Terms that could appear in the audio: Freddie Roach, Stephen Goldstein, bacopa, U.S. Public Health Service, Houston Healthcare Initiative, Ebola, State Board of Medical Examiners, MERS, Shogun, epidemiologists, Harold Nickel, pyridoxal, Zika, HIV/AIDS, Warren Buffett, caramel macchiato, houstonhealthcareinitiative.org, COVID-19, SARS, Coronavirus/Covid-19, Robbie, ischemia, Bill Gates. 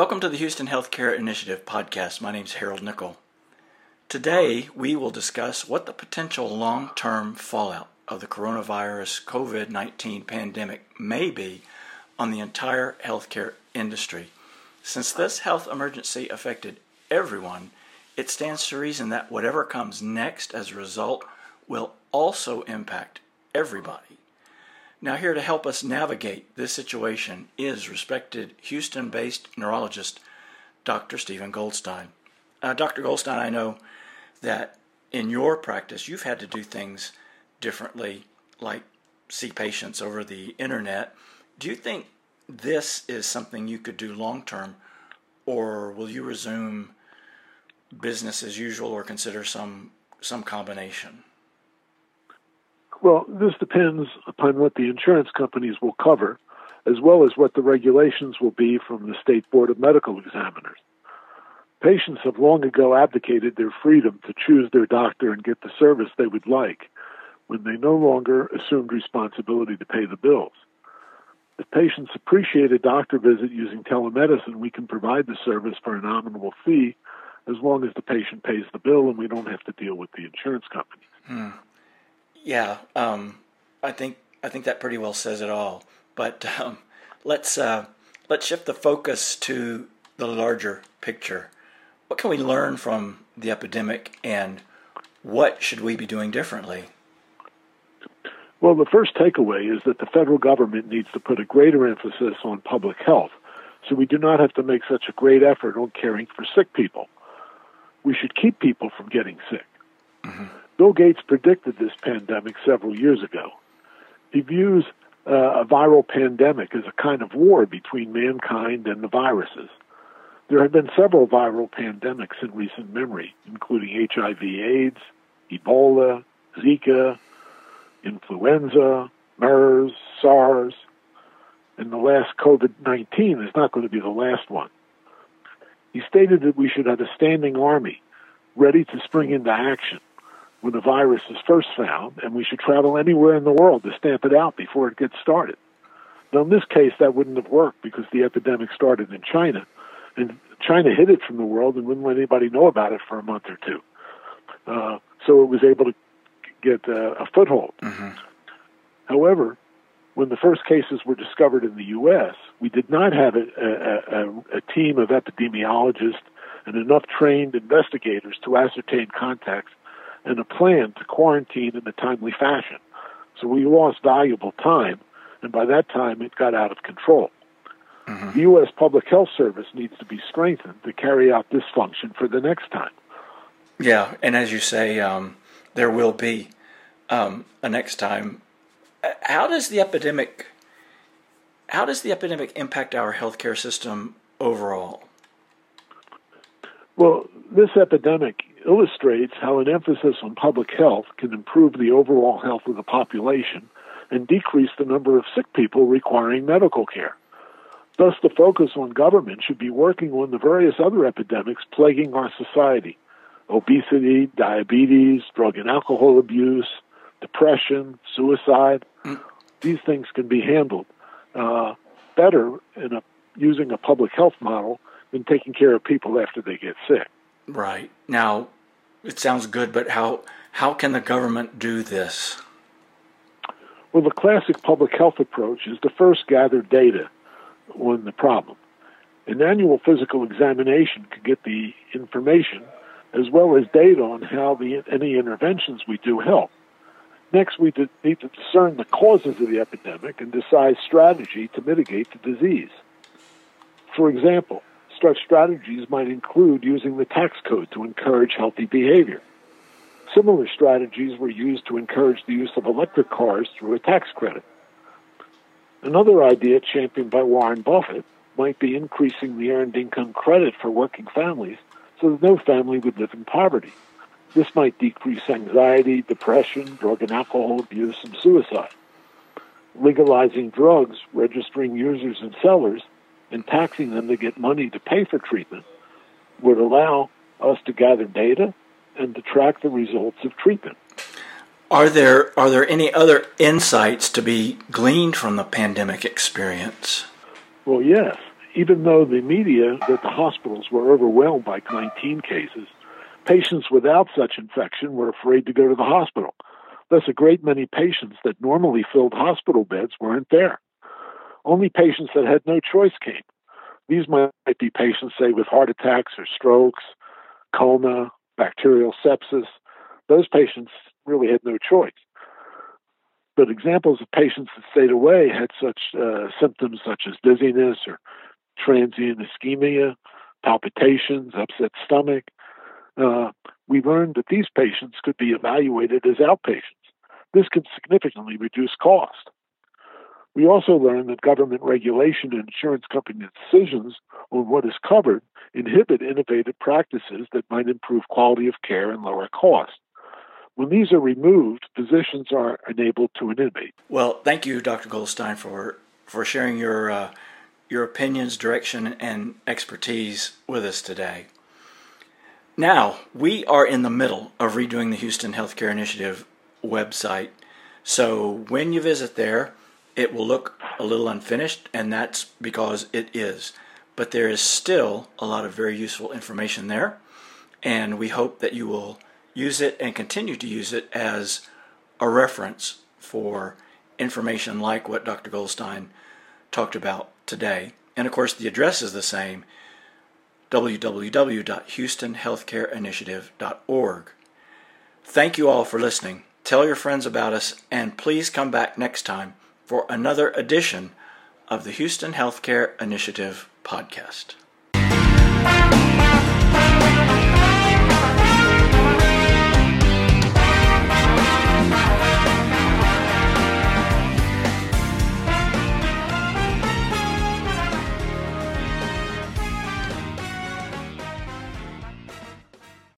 Welcome to the Houston Healthcare Initiative podcast. My name is Harold Nickel. Today, we will discuss what the potential long-term fallout of the coronavirus COVID-19 pandemic may be on the entire healthcare industry. Since this health emergency affected everyone, it stands to reason that whatever comes next as a result will also impact everybody. Now, here to help us navigate this situation is respected Houston-based neurologist, Dr. Stephen Goldstein. Dr. Goldstein, I know that in your practice, you've had to do things differently, like see patients over the internet. Do you think this is something you could do long-term, or will you resume business as usual or consider some combination? Well, this depends upon what the insurance companies will cover, as well as what the regulations will be from the State Board of Medical Examiners. Patients have long ago abdicated their freedom to choose their doctor and get the service they would like when they no longer assumed responsibility to pay the bills. If patients appreciate a doctor visit using telemedicine, we can provide the service for a nominal fee as long as the patient pays the bill and we don't have to deal with the insurance companies. Yeah, I think that pretty well says it all. But let's shift the focus to the larger picture. What can we learn from the epidemic, and what should we be doing differently? Well, the first takeaway is that the federal government needs to put a greater emphasis on public health, so we do not have to make such a great effort on caring for sick people. We should keep people from getting sick. Mm-hmm. Bill Gates predicted this pandemic several years ago. He views a viral pandemic as a kind of war between mankind and the viruses. There have been several viral pandemics in recent memory, including HIV/AIDS, Ebola, Zika, influenza, MERS, SARS, and the last COVID-19 is not going to be the last one. He stated that we should have a standing army ready to spring into action when the virus is first found, and we should travel anywhere in the world to stamp it out before it gets started. Now, in this case, that wouldn't have worked because the epidemic started in China, and China hid it from the world and wouldn't let anybody know about it for a month or two. So it was able to get a foothold. Mm-hmm. However, when the first cases were discovered in the U.S., we did not have a team of epidemiologists and enough trained investigators to ascertain contacts and a plan to quarantine in a timely fashion. So we lost valuable time, and by that time it got out of control. Mm-hmm. The U.S. Public Health Service needs to be strengthened to carry out this function for the next time. Yeah, and as you say, there will be a next time. How does the epidemic impact our healthcare system overall? Well, this epidemic illustrates how an emphasis on public health can improve the overall health of the population and decrease the number of sick people requiring medical care. Thus, the focus on government should be working on the various other epidemics plaguing our society: obesity, diabetes, drug and alcohol abuse, depression, suicide. These things can be handled better in using a public health model than taking care of people after they get sick. Right. Now, it sounds good, but how can the government do this? Well, the classic public health approach is to first gather data on the problem. An annual physical examination could get the information as well as data on how any interventions we do help. Next, we need to discern the causes of the epidemic and decide strategy to mitigate the disease. For example, such strategies might include using the tax code to encourage healthy behavior. Similar strategies were used to encourage the use of electric cars through a tax credit. Another idea championed by Warren Buffett might be increasing the earned income credit for working families so that no family would live in poverty. This might decrease anxiety, depression, drug and alcohol abuse, and suicide. Legalizing drugs, registering users and sellers, and taxing them to get money to pay for treatment would allow us to gather data and to track the results of treatment. Are there any other insights to be gleaned from the pandemic experience? Well, yes. even though the media that the hospitals were overwhelmed by COVID-19 cases, patients without such infection were afraid to go to the hospital. Thus, a great many patients that normally filled hospital beds weren't there. Only patients that had no choice came. These might be patients, say, with heart attacks or strokes, coma, bacterial sepsis. Those patients really had no choice. But examples of patients that stayed away had such symptoms such as dizziness or transient ischemia, palpitations, upset stomach. We learned that these patients could be evaluated as outpatients. This could significantly reduce cost. We also learned that government regulation and insurance company decisions on what is covered inhibit innovative practices that might improve quality of care and lower costs. When these are removed, physicians are enabled to innovate. Well, thank you, Dr. Goldstein, for sharing your opinions, direction, and expertise with us today. Now, we are in the middle of redoing the Houston Healthcare Initiative website, so when you visit there, it will look a little unfinished, and that's because it is. But there is still a lot of very useful information there, and we hope that you will use it and continue to use it as a reference for information like what Dr. Goldstein talked about today. And of course, the address is the same, www.houstonhealthcareinitiative.org. Thank you all for listening. Tell your friends about us, and please come back next time for another edition of the Houston Healthcare Initiative podcast.